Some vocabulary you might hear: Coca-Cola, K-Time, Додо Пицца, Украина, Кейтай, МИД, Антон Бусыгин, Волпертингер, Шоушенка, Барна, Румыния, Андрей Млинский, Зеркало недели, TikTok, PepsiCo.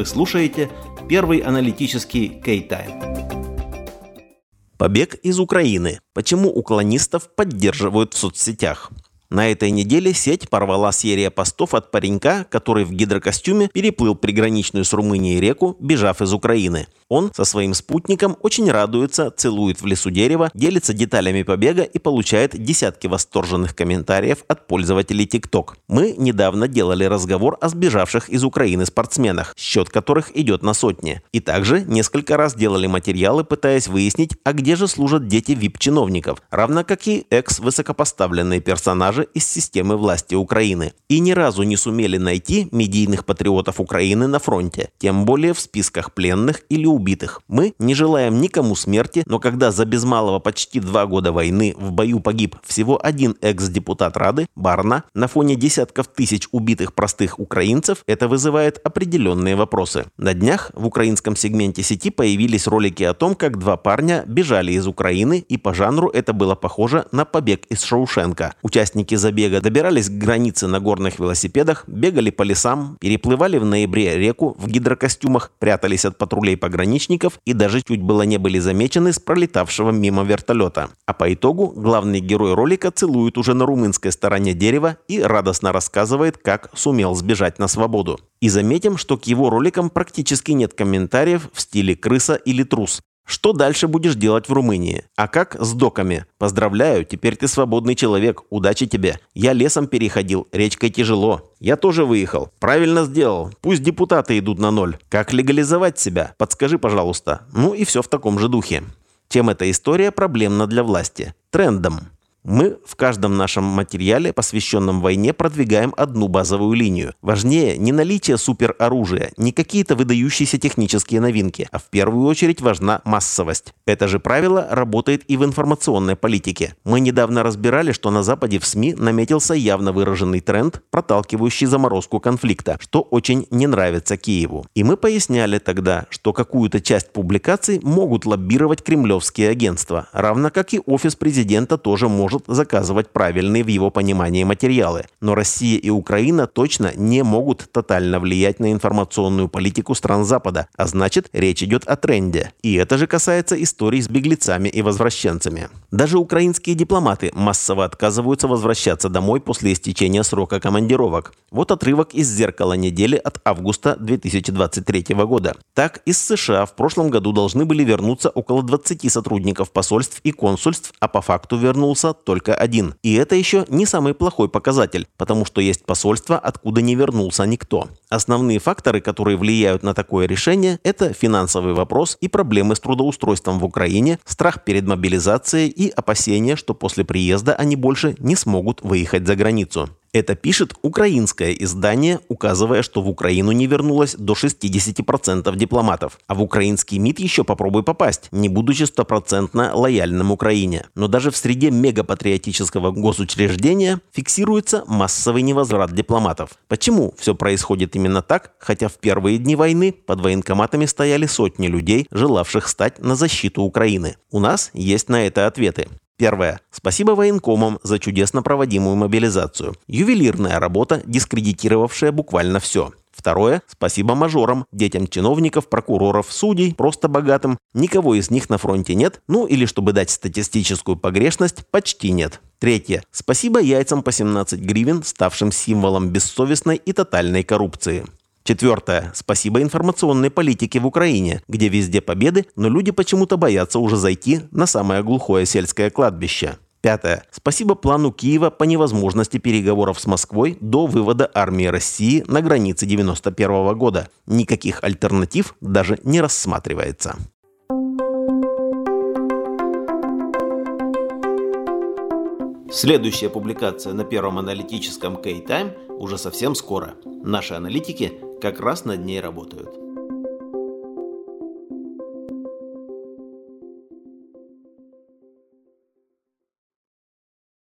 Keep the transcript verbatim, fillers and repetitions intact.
Вы слушаете первый аналитический Кейтай. Побег из Украины. Почему уклонистов поддерживают в соцсетях? На этой неделе сеть порвала серия постов от паренька, который в гидрокостюме переплыл приграничную с Румынией реку, бежав из Украины. Он со своим спутником очень радуется, целует в лесу дерево, делится деталями побега и получает десятки восторженных комментариев от пользователей TikTok. Мы недавно делали разговор о сбежавших из Украины спортсменах, счет которых идет на сотни. И также несколько раз делали материалы, пытаясь выяснить, а где же служат дети ви ай пи-чиновников, равно как и экс-высокопоставленные персонажи из системы власти Украины. И ни разу не сумели найти медийных патриотов Украины на фронте, тем более в списках пленных или убитых. Мы не желаем никому смерти, но когда за без малого почти два года войны в бою погиб всего один экс-депутат Рады, Барна, на фоне десятков тысяч убитых простых украинцев, это вызывает определенные вопросы. На днях в украинском сегменте сети появились ролики о том, как два парня бежали из Украины, и по жанру это было похоже на побег из Шоушенка. Участники забега добирались к границе на горных велосипедах, бегали по лесам, переплывали в ноябре реку в гидрокостюмах, прятались от патрулей пограничников и даже чуть было не были замечены с пролетавшего мимо вертолета. А по итогу главный герой ролика целует уже на румынской стороне дерева и радостно рассказывает, как сумел сбежать на свободу. И заметим, что к его роликам практически нет комментариев в стиле «крыса» или «трус». Что дальше будешь делать в Румынии? А как с доками? Поздравляю, теперь ты свободный человек, удачи тебе. Я лесом переходил, речкой тяжело. Я тоже выехал. Правильно сделал. Пусть депутаты идут на ноль. Как легализовать себя? Подскажи, пожалуйста. Ну и все в таком же духе. Чем эта история проблемна для власти? Трендом. Мы в каждом нашем материале, посвященном войне, продвигаем одну базовую линию. Важнее не наличие супероружия, не какие-то выдающиеся технические новинки, а в первую очередь важна массовость. Это же правило работает и в информационной политике. Мы недавно разбирали, что на Западе в СМИ наметился явно выраженный тренд, проталкивающий заморозку конфликта, что очень не нравится Киеву. И мы поясняли тогда, что какую-то часть публикаций могут лоббировать кремлевские агентства, равно как и офис президента тоже может может заказывать правильные в его понимании материалы. Но Россия и Украина точно не могут тотально влиять на информационную политику стран Запада, а значит, речь идет о тренде. И это же касается историй с беглецами и возвращенцами. Даже украинские дипломаты массово отказываются возвращаться домой после истечения срока командировок. Вот отрывок из «Зеркала недели» от августа две тысячи двадцать третьего года. Так, из США в прошлом году должны были вернуться около двадцати сотрудников посольств и консульств, а по факту вернулся только один. И это еще не самый плохой показатель, потому что есть посольства, откуда не вернулся никто. Основные факторы, которые влияют на такое решение, это финансовый вопрос и проблемы с трудоустройством в Украине, страх перед мобилизацией и опасения, что после приезда они больше не смогут выехать за границу. Это пишет украинское издание, указывая, что в Украину не вернулось до шестьдесят процентов дипломатов. А в украинский МИД еще попробуй попасть, не будучи стопроцентно лояльным Украине. Но даже в среде мегапатриотического госучреждения фиксируется массовый невозврат дипломатов. Почему все происходит именно так, хотя в первые дни войны под военкоматами стояли сотни людей, желавших стать на защиту Украины? У нас есть на это ответы. Первое. Спасибо военкомам за чудесно проводимую мобилизацию. Ювелирная работа, дискредитировавшая буквально все. Второе. Спасибо мажорам, детям чиновников, прокуроров, судей, просто богатым. Никого из них на фронте нет, ну или, чтобы дать статистическую погрешность, почти нет. Третье. Спасибо яйцам по семнадцать гривен, ставшим символом бессовестной и тотальной коррупции. Четвертое. Спасибо информационной политике в Украине, где везде победы, но люди почему-то боятся уже зайти на самое глухое сельское кладбище. Пятое. Спасибо плану Киева по невозможности переговоров с Москвой до вывода армии России на границе девяносто первого года. Никаких альтернатив даже не рассматривается. Следующая публикация на первом аналитическом K-Time уже совсем скоро. Наши аналитики как раз над ней работают.